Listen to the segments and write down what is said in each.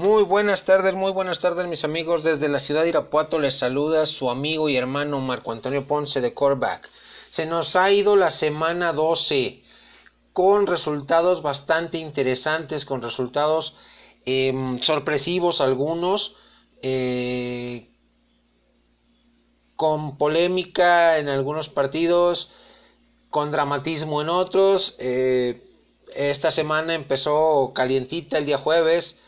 Muy buenas tardes mis amigos, desde la ciudad de Irapuato les saluda su amigo y hermano Marco Antonio Ponce de Corbach. Se nos ha ido la semana 12 con resultados bastante interesantes, con resultados sorpresivos algunos, con polémica en algunos partidos, con dramatismo en otros. Esta semana empezó calientita el día jueves,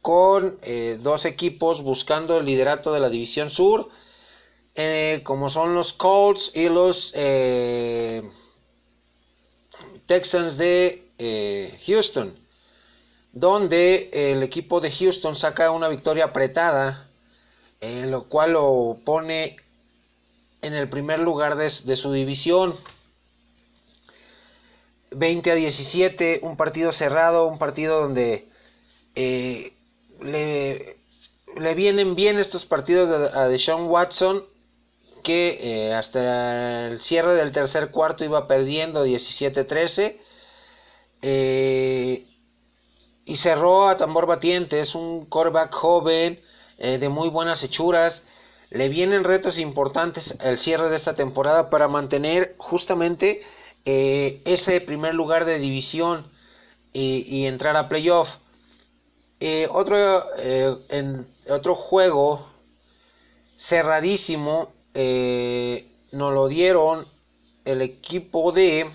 con dos equipos buscando el liderato de la División Sur, como son los Colts y los Texans de Houston, donde el equipo de Houston saca una victoria apretada, lo cual lo pone en el primer lugar de su división. 20-17, un partido cerrado, un partido donde le vienen bien estos partidos a Deshaun Watson, que hasta el cierre del tercer cuarto iba perdiendo 17-13, y cerró a tambor batiente. Es un quarterback joven, de muy buenas hechuras. Le vienen retos importantes al cierre de esta temporada para mantener justamente ese primer lugar de división y entrar a playoff. Otro juego cerradísimo nos lo dieron el equipo de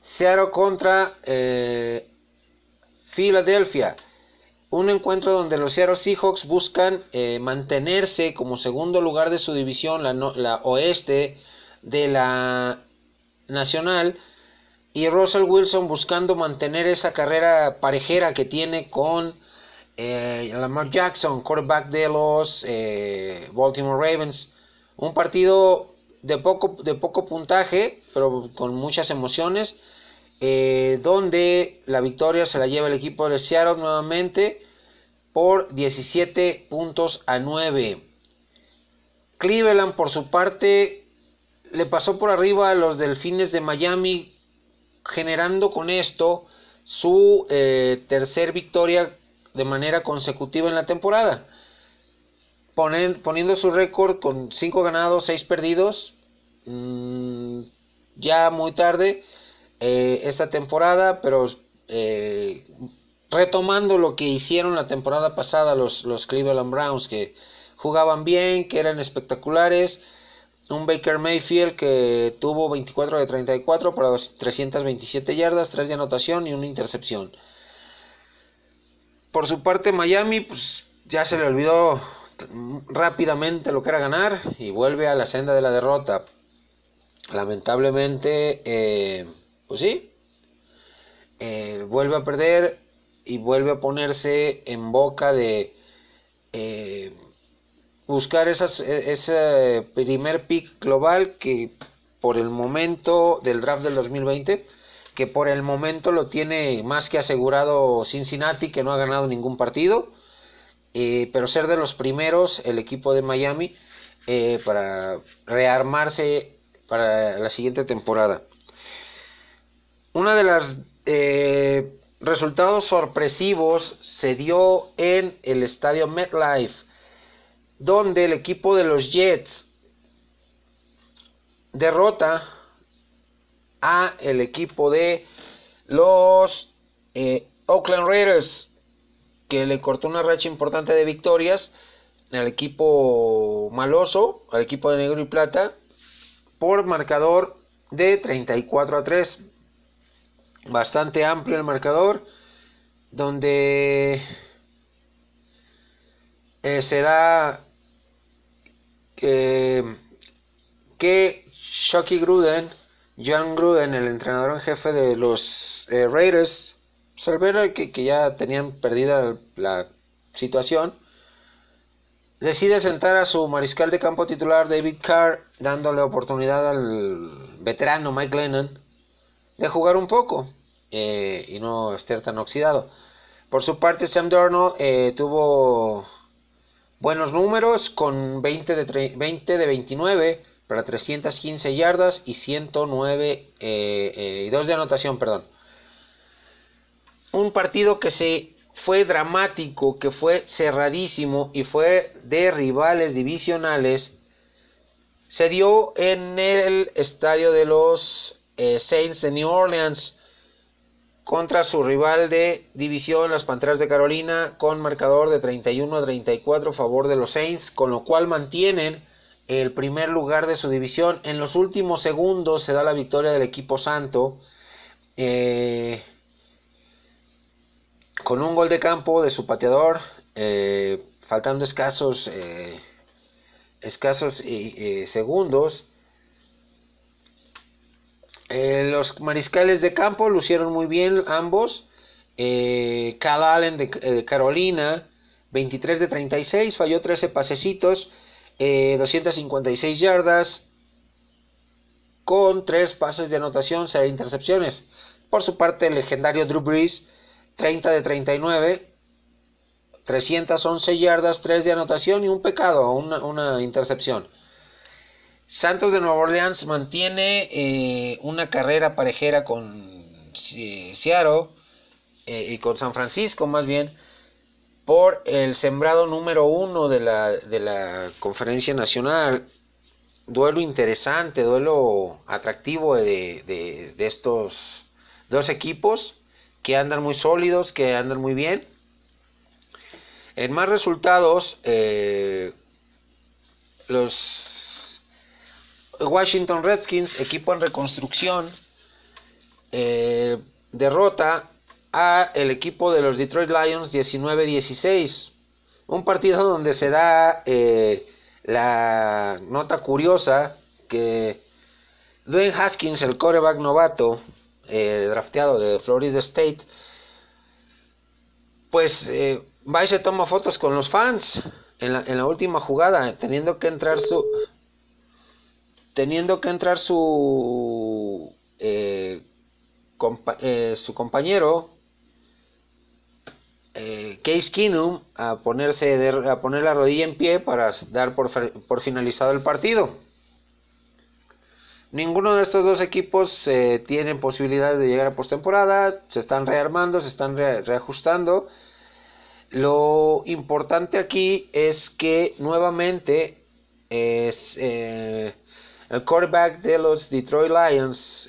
Seattle contra Philadelphia, un encuentro donde los Seattle Seahawks buscan mantenerse como segundo lugar de su división, la oeste de la nacional, y Russell Wilson buscando mantener esa carrera parejera que tiene con Lamar Jackson, quarterback de los Baltimore Ravens. Un partido de poco puntaje, pero con muchas emociones, donde la victoria se la lleva el equipo de Seattle nuevamente por 17-9. Cleveland, por su parte, le pasó por arriba a los Delfines de Miami, generando con esto su tercer victoria de manera consecutiva en la temporada, poniendo su récord con 5 ganados, 6 perdidos, ya muy tarde esta temporada, pero retomando lo que hicieron la temporada pasada los Cleveland Browns, que jugaban bien, que eran espectaculares. Un Baker Mayfield que tuvo 24 de 34 para 327 yardas, 3 de anotación y una intercepción. Por su parte, Miami, pues ya se le olvidó rápidamente lo que era ganar y vuelve a la senda de la derrota. Lamentablemente, pues sí, vuelve a perder y vuelve a ponerse en boca de buscar ese primer pick global que por el momento del draft del 2020, que por el momento lo tiene más que asegurado Cincinnati, que no ha ganado ningún partido, pero ser de los primeros el equipo de Miami para rearmarse para la siguiente temporada. Una de las resultados sorpresivos se dio en el estadio MetLife, donde el equipo de los Jets derrota a el equipo de los Oakland Raiders, que le cortó una racha importante de victorias al equipo maloso, al equipo de negro y plata, por marcador de 34-3. Bastante amplio el marcador, donde se da que Jon Gruden, el entrenador en jefe de los Raiders, al ver que ya tenían perdida la situación, decide sentar a su mariscal de campo titular David Carr, dándole oportunidad al veterano Mike Glennon de jugar un poco y no estar tan oxidado. Por su parte, Sam Darnold tuvo buenos números con 20 de 29 para 315 yardas y 2 de anotación, perdón. Un partido que fue dramático, que fue cerradísimo y fue de rivales divisionales. Se dio en el estadio de los Saints de New Orleans contra su rival de división, las Panteras de Carolina, con marcador de 31-34 a favor de los Saints, con lo cual mantienen el primer lugar de su división. En los últimos segundos se da la victoria del equipo santo, con un gol de campo de su pateador, faltando escasos segundos. Los mariscales de campo lucieron muy bien ambos. Cal Allen de Carolina, 23 de 36, falló 13 pasecitos, 256 yardas, con 3 pases de anotación, 6 intercepciones. Por su parte, el legendario Drew Brees, 30 de 39, 311 yardas, 3 de anotación y un pecado, una intercepción. Santos de Nueva Orleans mantiene una carrera parejera con Seattle y con San Francisco, más bien, por el sembrado número 1 de la Conferencia Nacional. Duelo interesante, duelo atractivo de estos dos equipos que andan muy sólidos, que andan muy bien. En más resultados, los Washington Redskins, equipo en reconstrucción, derrota a el equipo de los Detroit Lions 19-16. Un partido donde se da la nota curiosa que Dwayne Haskins, el quarterback novato drafteado de Florida State, pues va y se toma fotos con los fans en la última jugada, teniendo que entrar su compañero Case Keenum a poner la rodilla en pie para dar por finalizado el partido. Ninguno de estos dos equipos tienen posibilidades de llegar a postemporada. Se están rearmando, se están reajustando. Lo importante aquí es que nuevamente es el quarterback de los Detroit Lions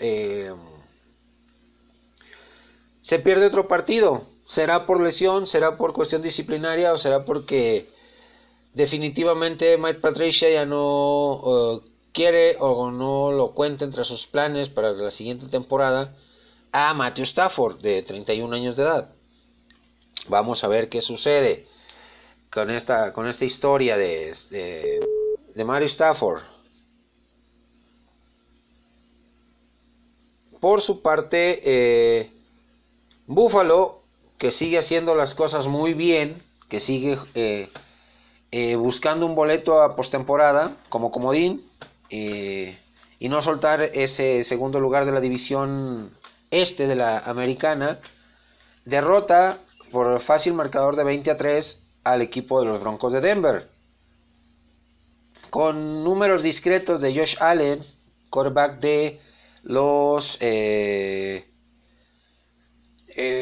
se pierde otro partido. ¿Será por lesión? ¿Será por cuestión disciplinaria? ¿O será porque definitivamente Mike Patricia ya no quiere o no lo cuenta entre sus planes para la siguiente temporada a Matthew Stafford, de 31 años de edad? Vamos a ver qué sucede con esta historia de Matthew Stafford. Por su parte, Buffalo, que sigue haciendo las cosas muy bien, que sigue buscando un boleto a postemporada como comodín y no soltar ese segundo lugar de la división este de la americana, derrota por fácil marcador de 20-3 al equipo de los Broncos de Denver. Con números discretos de Josh Allen, quarterback de los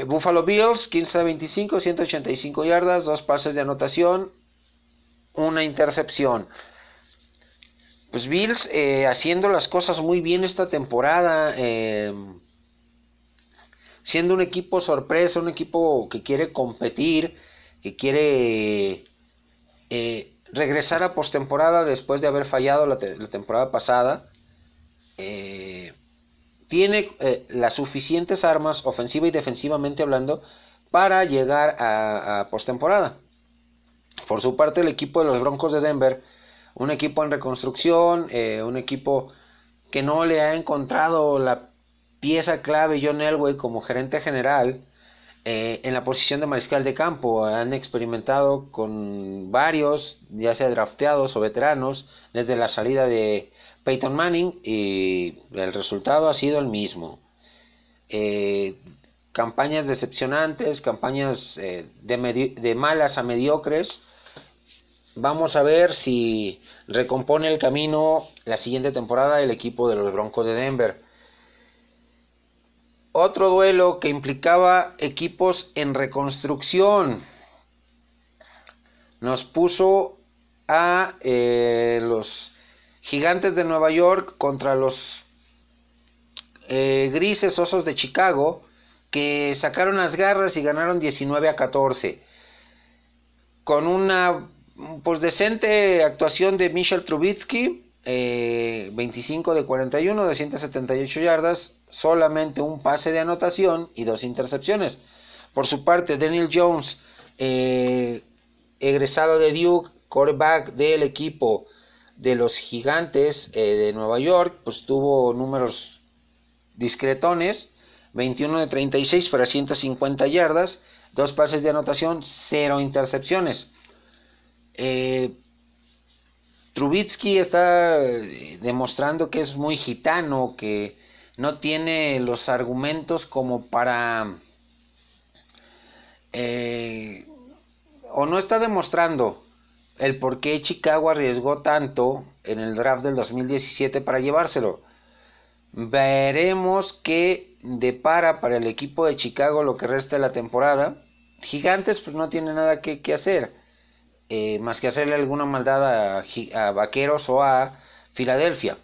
Buffalo Bills, 15 de 25, 185 yardas, 2 pases de anotación, una intercepción. Pues Bills haciendo las cosas muy bien esta temporada, siendo un equipo sorpresa, un equipo que quiere competir, que quiere regresar a postemporada después de haber fallado la temporada pasada. Tiene las suficientes armas ofensiva y defensivamente hablando para llegar a postemporada. Por su parte, el equipo de los Broncos de Denver, un equipo en reconstrucción, un equipo que no le ha encontrado la pieza clave John Elway como gerente general en la posición de mariscal de campo. Han experimentado con varios, ya sea drafteados o veteranos, desde la salida de Peyton Manning, y el resultado ha sido el mismo. Campañas decepcionantes, campañas de malas a mediocres, Vamos a ver si recompone el camino la siguiente temporada el equipo de los Broncos de Denver. Otro duelo que implicaba equipos en reconstrucción nos puso a los Gigantes de Nueva York contra los grises Osos de Chicago, que sacaron las garras y ganaron 19-14. Con una pues decente actuación de Mitchell Trubisky, 25 de 41, 278 yardas, solamente un pase de anotación y 2 intercepciones. Por su parte, Daniel Jones, egresado de Duke, quarterback del equipo de los Gigantes de Nueva York, pues tuvo números discretones, 21 de 36 para 150 yardas, 2 pases de anotación, 0 intercepciones. Trubisky está demostrando que es muy gitano, que no tiene los argumentos como para o no está demostrando el por qué Chicago arriesgó tanto en el draft del 2017 para llevárselo. Veremos qué depara para el equipo de Chicago lo que resta de la temporada. Gigantes pues no tiene nada que hacer. Más que hacerle alguna maldad a Vaqueros o a Filadelfia.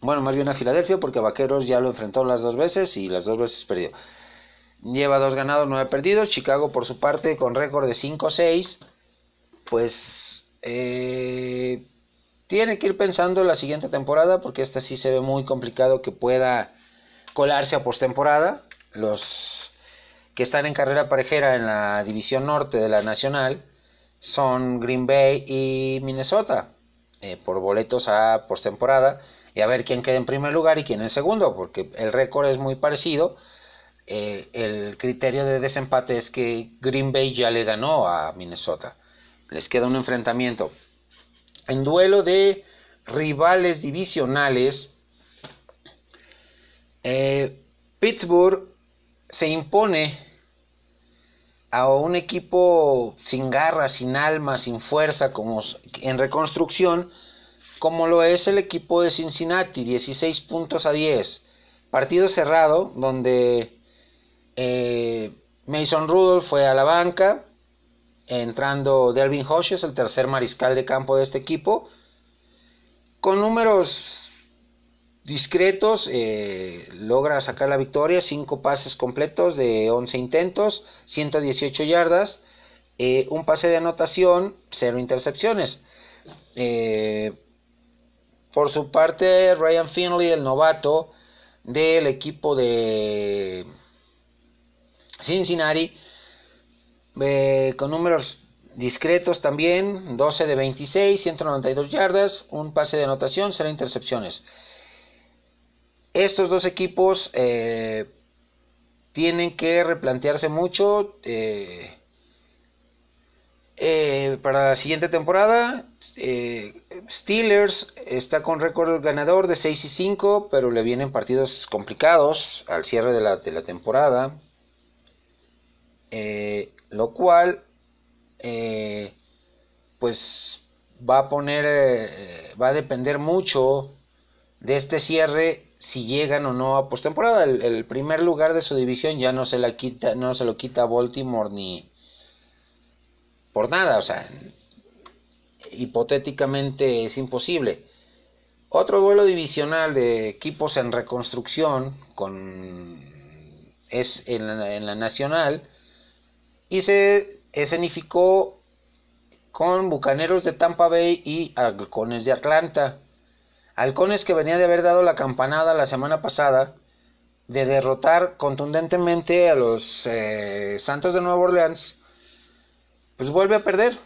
Bueno, más bien a Filadelfia, porque Vaqueros ya lo enfrentó las 2 veces y las 2 veces perdió. Lleva 2 ganados, 9 perdidos. Chicago, por su parte, con récord de 5-6, pues tiene que ir pensando la siguiente temporada, porque esta sí se ve muy complicado que pueda colarse a postemporada. Los que están en carrera parejera en la división norte de la nacional son Green Bay y Minnesota, por boletos a postemporada, y a ver quién queda en primer lugar y quién en segundo, porque el récord es muy parecido. El criterio de desempate es que Green Bay ya le ganó a Minnesota, les queda un enfrentamiento. En duelo de rivales divisionales, Pittsburgh se impone a un equipo sin garras, sin alma, sin fuerza, como en reconstrucción, como lo es el equipo de Cincinnati, 16-10. Partido cerrado, donde Mason Rudolph fue a la banca, entrando Delvin Hodges, el tercer mariscal de campo de este equipo, con números discretos. Logra sacar la victoria, 5 pases completos de 11 intentos, 118 yardas, un pase de anotación, 0 intercepciones. Por su parte, Ryan Finley, el novato del equipo de Cincinnati, con números discretos también, 12 de 26, 192 yardas, un pase de anotación, 0 intercepciones. Estos 2 equipos tienen que replantearse mucho para la siguiente temporada. Steelers está con récord ganador de 6-5, pero le vienen partidos complicados al cierre de la temporada, lo cual pues va a depender mucho de este cierre, si llegan o no a postemporada. El primer lugar de su división ya no se lo quita a Baltimore ni por nada, o sea, hipotéticamente es imposible. Otro duelo divisional de equipos en reconstrucción es en la nacional, y se escenificó con Bucaneros de Tampa Bay y Halcones de Atlanta. Halcones, que venía de haber dado la campanada la semana pasada, de derrotar contundentemente a los Santos de Nueva Orleans, pues vuelve a perder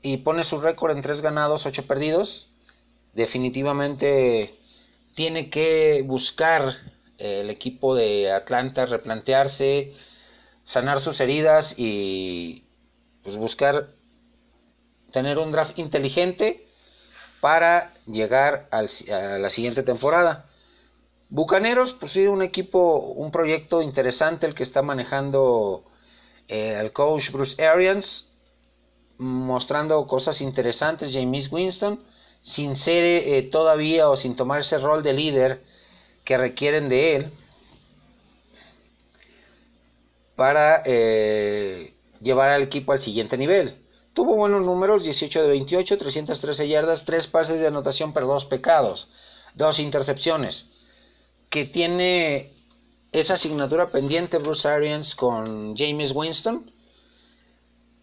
y pone su récord en 3 ganados, 8 perdidos. Definitivamente tiene que buscar el equipo de Atlanta replantearse, sanar sus heridas y pues buscar tener un draft inteligente para llegar a la siguiente temporada. Bucaneros, pues sí, un proyecto interesante el que está manejando el coach Bruce Arians. mostrando cosas interesantes, Jameis Winston, sin ser todavía o sin tomar ese rol de líder que requieren de él para llevar al equipo al siguiente nivel. Tuvo buenos números, 18 de 28, 313 yardas, 3 pases de anotación para 2 pecados, 2 intercepciones, que tiene esa asignatura pendiente Bruce Arians con Jameis Winston,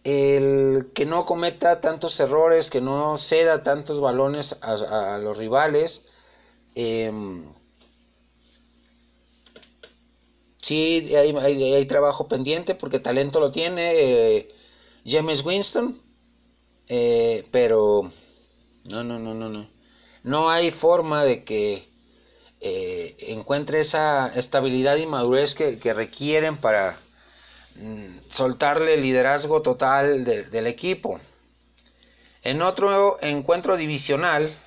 el que no cometa tantos errores, que no ceda tantos balones a los rivales. Sí, hay trabajo pendiente porque talento lo tiene Jameis Winston, pero no. No hay forma de que encuentre esa estabilidad y madurez que requieren para soltarle el liderazgo total del equipo. En otro encuentro divisional,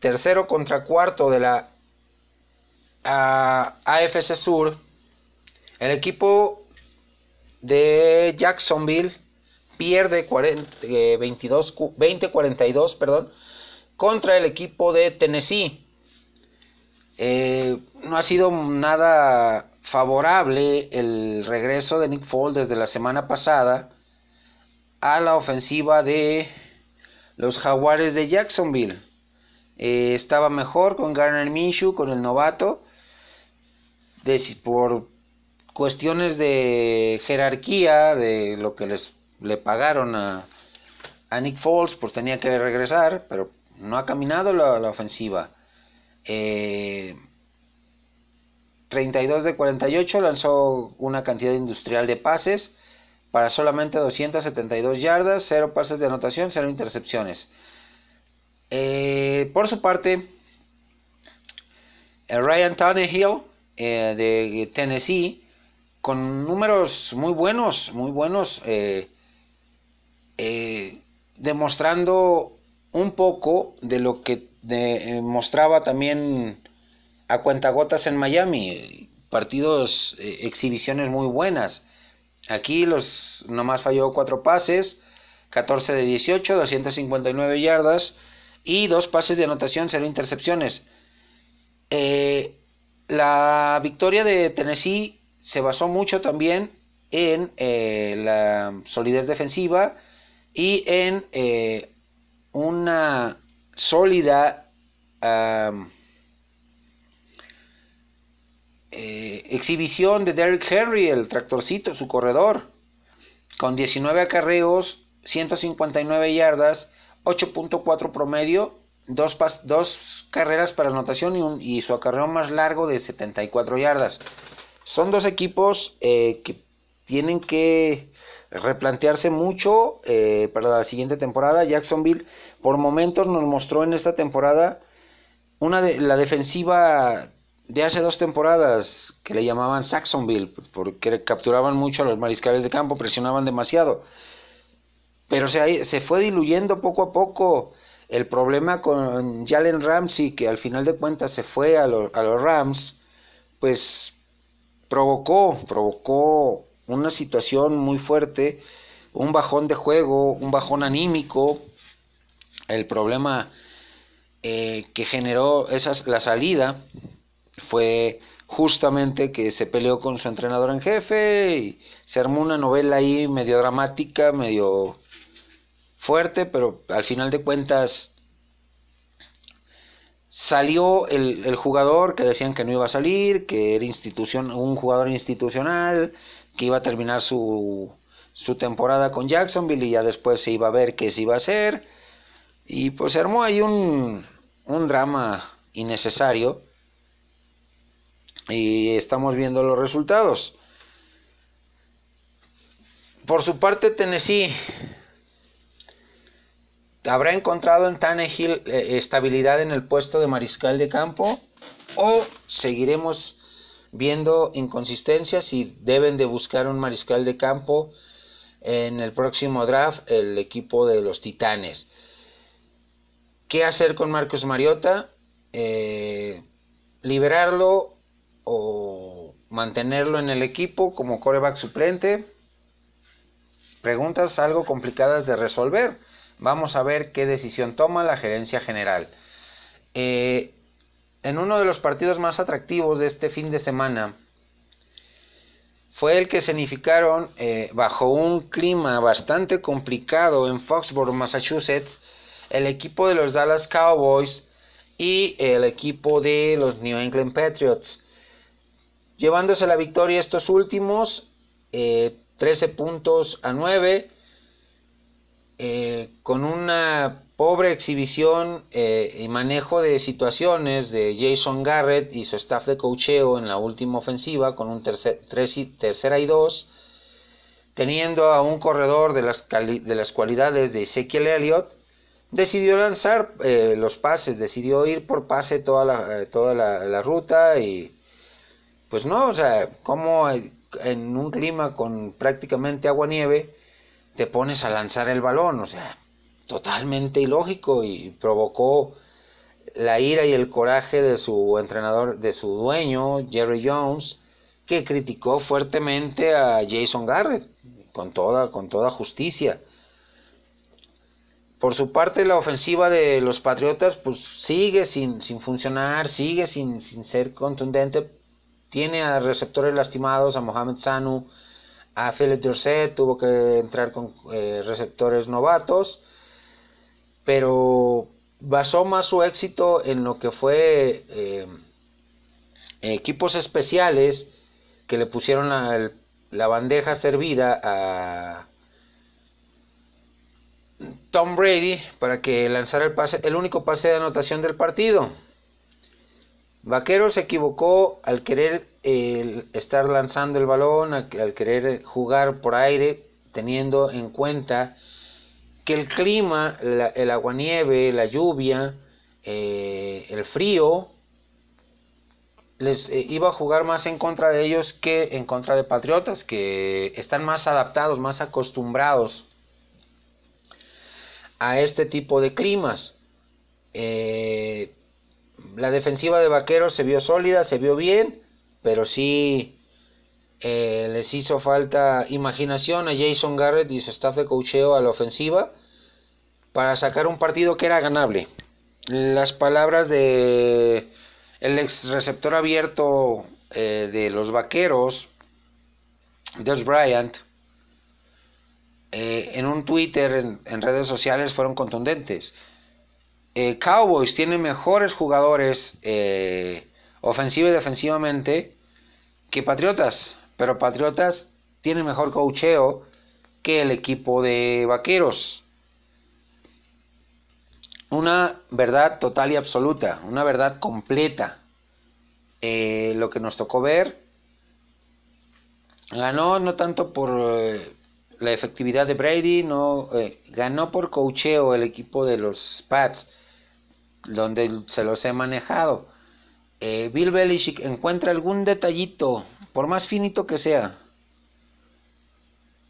tercero contra cuarto de la AFC Sur, el equipo de Jacksonville pierde 20-42 contra el equipo de Tennessee. No ha sido nada favorable el regreso de Nick Foles desde la semana pasada a la ofensiva de los Jaguares de Jacksonville. Estaba mejor con Garner Minshew, con el novato, por cuestiones de jerarquía, de lo que le pagaron a Nick Foles, pues tenía que regresar, pero no ha caminado la ofensiva. 32 de 48, lanzó una cantidad industrial de pases para solamente 272 yardas, 0 pases de anotación, 0 intercepciones. Por su parte, Ryan Tannehill de Tennessee, con números muy buenos, demostrando un poco de lo que mostraba también a cuentagotas en Miami, partidos, exhibiciones muy buenas. Aquí nomás falló 4 pases, 14 de 18, 259 yardas y 2 pases de anotación, 0 intercepciones. La victoria de Tennessee se basó mucho también en la solidez defensiva y en una sólida exhibición de Derrick Henry, el tractorcito, su corredor, con 19 acarreos, 159 yardas, 8.4 promedio, 2 carreras para anotación y su acarreo más largo de 74 yardas. Son dos equipos que tienen que replantearse mucho para la siguiente temporada. Jacksonville por momentos nos mostró en esta temporada la defensiva de hace 2 temporadas, que le llamaban Saxonville, porque capturaban mucho a los mariscales de campo, presionaban demasiado. Pero se fue diluyendo poco a poco el problema con Jalen Ramsey, que al final de cuentas se fue a los Rams, pues provocó una situación muy fuerte, un bajón de juego, un bajón anímico, el problema que generó la salida fue justamente que se peleó con su entrenador en jefe y se armó una novela ahí medio dramática, medio fuerte, pero al final de cuentas salió el jugador que decían que no iba a salir, que era un jugador institucional, que iba a terminar su temporada con Jacksonville y ya después se iba a ver qué se iba a hacer, y pues se armó ahí un drama innecesario y estamos viendo los resultados. Por su parte, Tennessee habrá encontrado en Tannehill estabilidad en el puesto de mariscal de campo, o seguiremos viendo inconsistencias y deben de buscar un mariscal de campo en el próximo draft el equipo de los Titanes. ¿Qué hacer con Marcus Mariota? ¿Liberarlo o mantenerlo en el equipo como quarterback suplente? preguntas algo complicadas de resolver. Vamos a ver qué decisión toma la gerencia general. En uno de los partidos más atractivos de este fin de semana fue el que escenificaron bajo un clima bastante complicado en Foxborough, Massachusetts, el equipo de los Dallas Cowboys y el equipo de los New England Patriots, llevándose la victoria estos últimos, 13-9, con una pobre exhibición y manejo de situaciones de Jason Garrett y su staff de coacheo en la última ofensiva, con un tercera y dos, teniendo a un corredor de las cualidades de Ezekiel Elliott. Decidió lanzar los pases, decidió ir por pase toda la ruta, y pues no, o sea, como en un clima con prácticamente agua-nieve te pones a lanzar el balón, o sea, totalmente ilógico, y provocó la ira y el coraje de su entrenador, de su dueño, Jerry Jones, que criticó fuertemente a Jason Garrett, con toda justicia. Por su parte, la ofensiva de los Patriotas pues sigue sin funcionar, sigue sin ser contundente. Tiene a receptores lastimados, a Mohamed Sanu, a Philip Dorsett, tuvo que entrar con receptores novatos, pero basó más su éxito en lo que fue equipos especiales que le pusieron la bandeja servida a Tom Brady para que lanzara el pase, el único pase de anotación del partido. Vaquero se equivocó al querer estar lanzando el balón, al querer jugar por aire, teniendo en cuenta que el clima, el aguanieve, la lluvia, el frío, les iba a jugar más en contra de ellos que en contra de Patriotas, que están más adaptados, más acostumbrados a este tipo de climas. La defensiva de Vaqueros se vio sólida, se vio bien, pero sí les hizo falta imaginación a Jason Garrett y su staff de coacheo a la ofensiva para sacar un partido que era ganable. Las palabras de el ex receptor abierto de los Vaqueros, Des Bryant, en un Twitter, en redes sociales, fueron contundentes. Cowboys tiene mejores jugadores ofensiva y defensivamente que Patriotas, pero Patriotas tiene mejor coacheo que el equipo de Vaqueros. Una verdad total y absoluta, una verdad completa. Lo que nos tocó ver, ganó no tanto por la efectividad de Brady, ganó por coacheo el equipo de los Pats, donde se los he manejado. Bill Belichick encuentra algún detallito, por más finito que sea,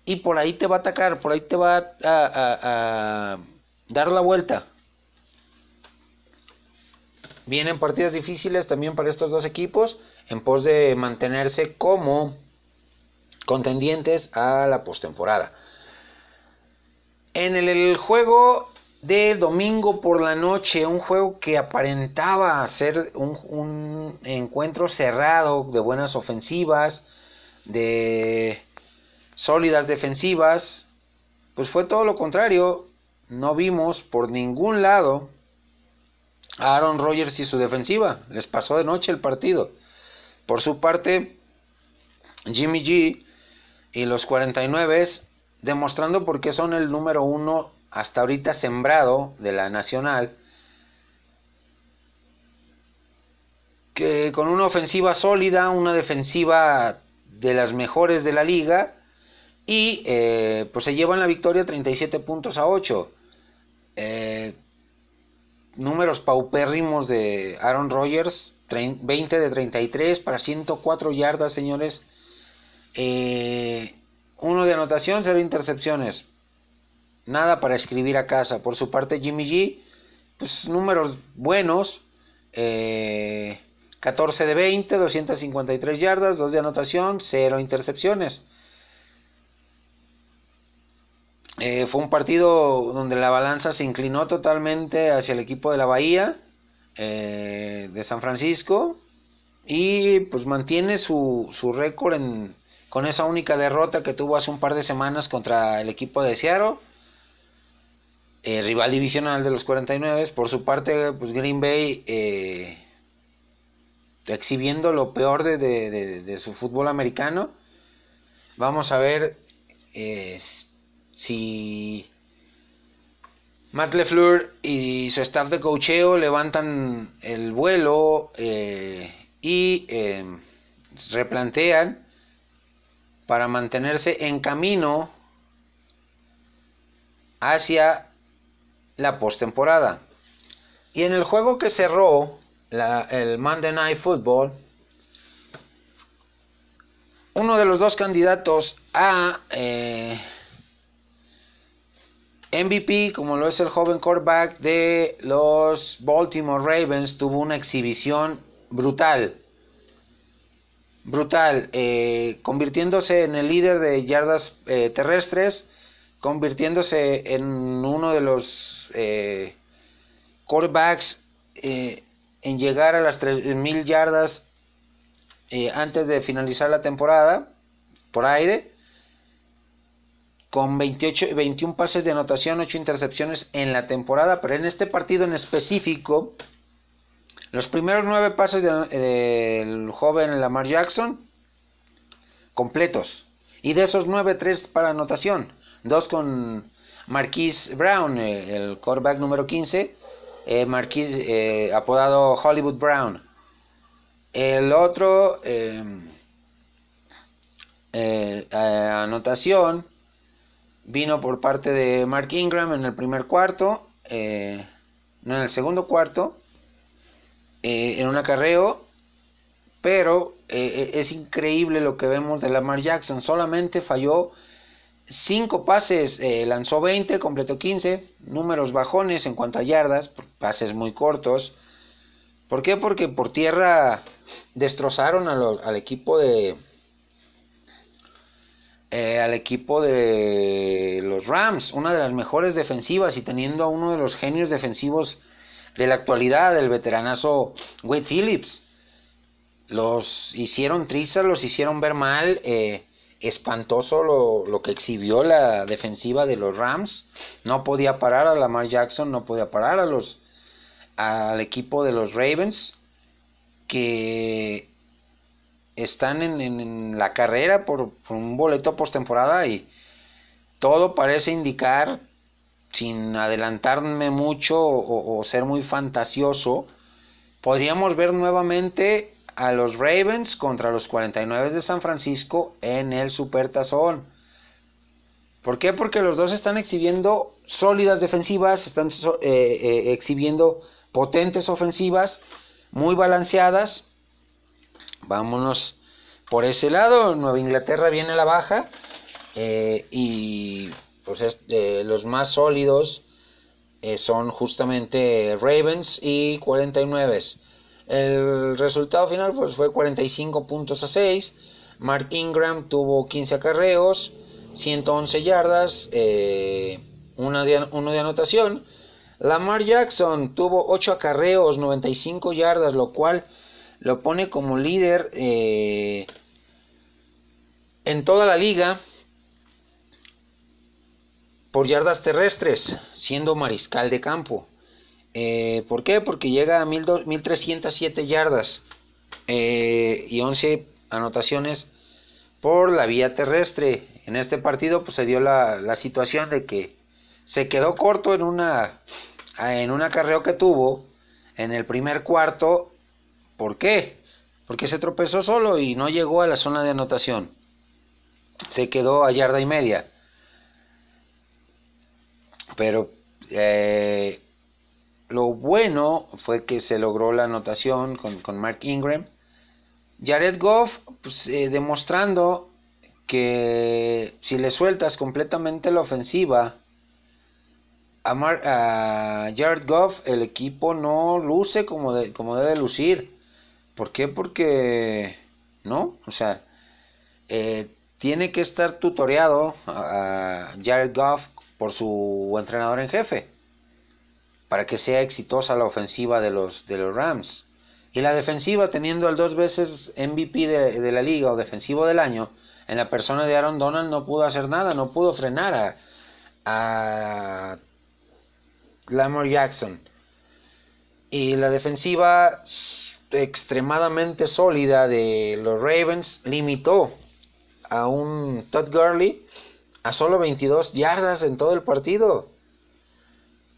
y por ahí te va a atacar, por ahí te va a dar la vuelta. Vienen partidos difíciles también para estos dos equipos, en pos de mantenerse como contendientes a la postemporada. En el juego de domingo por la noche, un juego que aparentaba ser un encuentro cerrado, de buenas ofensivas, de sólidas defensivas, pues fue todo lo contrario. No vimos por ningún lado a Aaron Rodgers y su defensiva. Les pasó de noche el partido. Por su parte, Jimmy G y los 49, demostrando por qué son el número uno hasta ahorita sembrado de la nacional, que con una ofensiva sólida, una defensiva de las mejores de la liga, y pues se llevan la victoria 37-8. Números paupérrimos de Aaron Rodgers, 20 de 33 para 104 yardas, señores. Uno de anotación, 0 intercepciones. Nada para escribir a casa. Por su parte, Jimmy G, pues números buenos, 14 de 20, 253 yardas, 2 de anotación, 0 intercepciones. Fue un partido donde la balanza se inclinó totalmente hacia el equipo de la Bahía, de San Francisco, y pues mantiene su récord con esa única derrota que tuvo hace un par de semanas contra el equipo de Seattle, rival divisional de los 49. Por su parte, pues Green Bay, exhibiendo lo peor de su fútbol americano. Vamos a ver si Matt LeFleur y su staff de coacheo levantan el vuelo y replantean para mantenerse en camino hacia la postemporada. Y en el juego que cerró el Monday Night Football, uno de los dos candidatos a MVP, como lo es el joven quarterback de los Baltimore Ravens, tuvo una exhibición brutal, convirtiéndose en el líder de yardas terrestres, convirtiéndose en uno de los quarterbacks en llegar a las 3.000 yardas antes de finalizar la temporada por aire, con 21 pases de anotación, 8 intercepciones en la temporada. Pero en este partido en específico, los primeros 9 pases del joven Lamar Jackson completos, y de esos 9, 3 para anotación, 2 con Marquise Brown, el quarterback número 15, Marquise, apodado Hollywood Brown. El otro anotación vino por parte de Mark Ingram en el primer cuarto, no, en el segundo cuarto, en un acarreo. Pero es increíble lo que vemos de Lamar Jackson. Solamente falló 5 pases, lanzó 20, completó 15, números bajones en cuanto a yardas, pases muy cortos. ¿Por qué? Porque por tierra destrozaron al equipo de los Rams, una de las mejores defensivas, y teniendo a uno de los genios defensivos de la actualidad, el veteranazo Wade Phillips. Los hicieron trizas, los hicieron ver mal. Espantoso lo que exhibió la defensiva de los Rams. No podía parar a Lamar Jackson, no podía parar al equipo de los Ravens, que están en la carrera por un boleto postemporada, y todo parece indicar, sin adelantarme mucho o ser muy fantasioso, podríamos ver nuevamente a los Ravens contra los 49 de San Francisco en el Supertazón. ¿Por qué? Porque los dos están exhibiendo sólidas defensivas, están exhibiendo potentes ofensivas, muy balanceadas. Vámonos por ese lado. Nueva Inglaterra viene a la baja, y pues los más sólidos son justamente Ravens y 49. El resultado final pues fue 45-6. Mark Ingram tuvo 15 acarreos, 111 yardas, uno de anotación. Lamar Jackson tuvo 8 acarreos, 95 yardas, lo cual lo pone como líder en toda la liga por yardas terrestres, siendo mariscal de campo. ¿Por qué? Porque llega a 1.307 yardas y 11 anotaciones por la vía terrestre. En este partido pues se dio la situación de que se quedó corto en un acarreo que tuvo en el primer cuarto. ¿Por qué? Porque se tropezó solo y no llegó a la zona de anotación. Se quedó a yarda y media. Pero lo bueno fue que se logró la anotación con Mark Ingram. Jared Goff, pues, demostrando que si le sueltas completamente la ofensiva a Jared Goff, el equipo no luce como debe lucir. ¿Por qué? Porque no, o sea, tiene que estar tutoreado a Jared Goff por su entrenador en jefe, para que sea exitosa la ofensiva de los Rams. Y la defensiva, teniendo al dos veces MVP de la liga o defensivo del año, en la persona de Aaron Donald, no pudo hacer nada, no pudo frenar a Lamar Jackson. Y la defensiva extremadamente sólida de los Ravens limitó a un Todd Gurley a solo 22 yardas en todo el partido,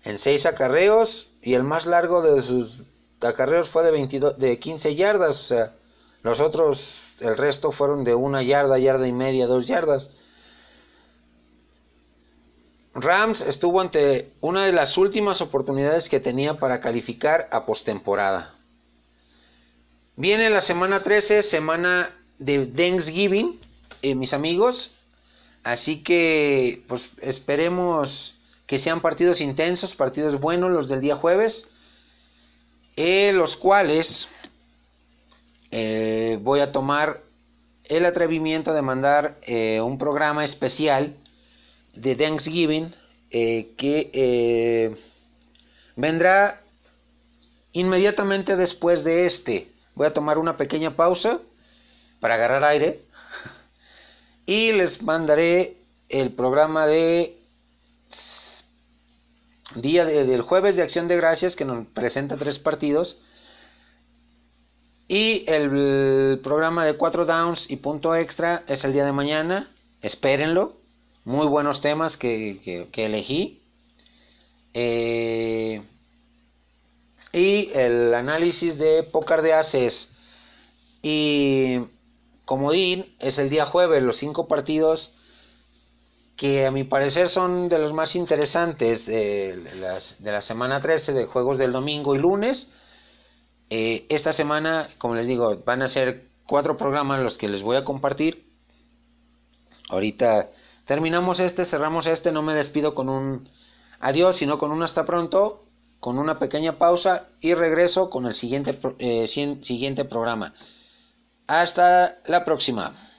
en 6 acarreos, y el más largo de sus acarreos fue de 15 yardas, o sea, los otros, el resto fueron de 1 yarda, yarda y media, 2 yardas. Rams estuvo ante una de las últimas oportunidades que tenía para calificar a postemporada. Viene la semana 13, semana de Thanksgiving, mis amigos. Así que pues esperemos que sean partidos intensos, partidos buenos los del día jueves, los cuales voy a tomar el atrevimiento de mandar un programa especial de Thanksgiving que vendrá inmediatamente después de este. Voy a tomar una pequeña pausa para agarrar aire y les mandaré el programa de día del jueves de Acción de Gracias, que nos presenta 3 partidos, y el programa de 4 downs y punto extra es el día de mañana. Espérenlo, muy buenos temas que elegí, y el análisis de Pócar de Ases y Comodín es el día jueves. Los 5 partidos que a mi parecer son de los más interesantes de la semana 13, de juegos del domingo y lunes. Esta semana, como les digo, van a ser 4 programas los que les voy a compartir. Ahorita terminamos este, cerramos este, no me despido con un adiós, sino con un hasta pronto, con una pequeña pausa, y regreso con el siguiente programa. Hasta la próxima.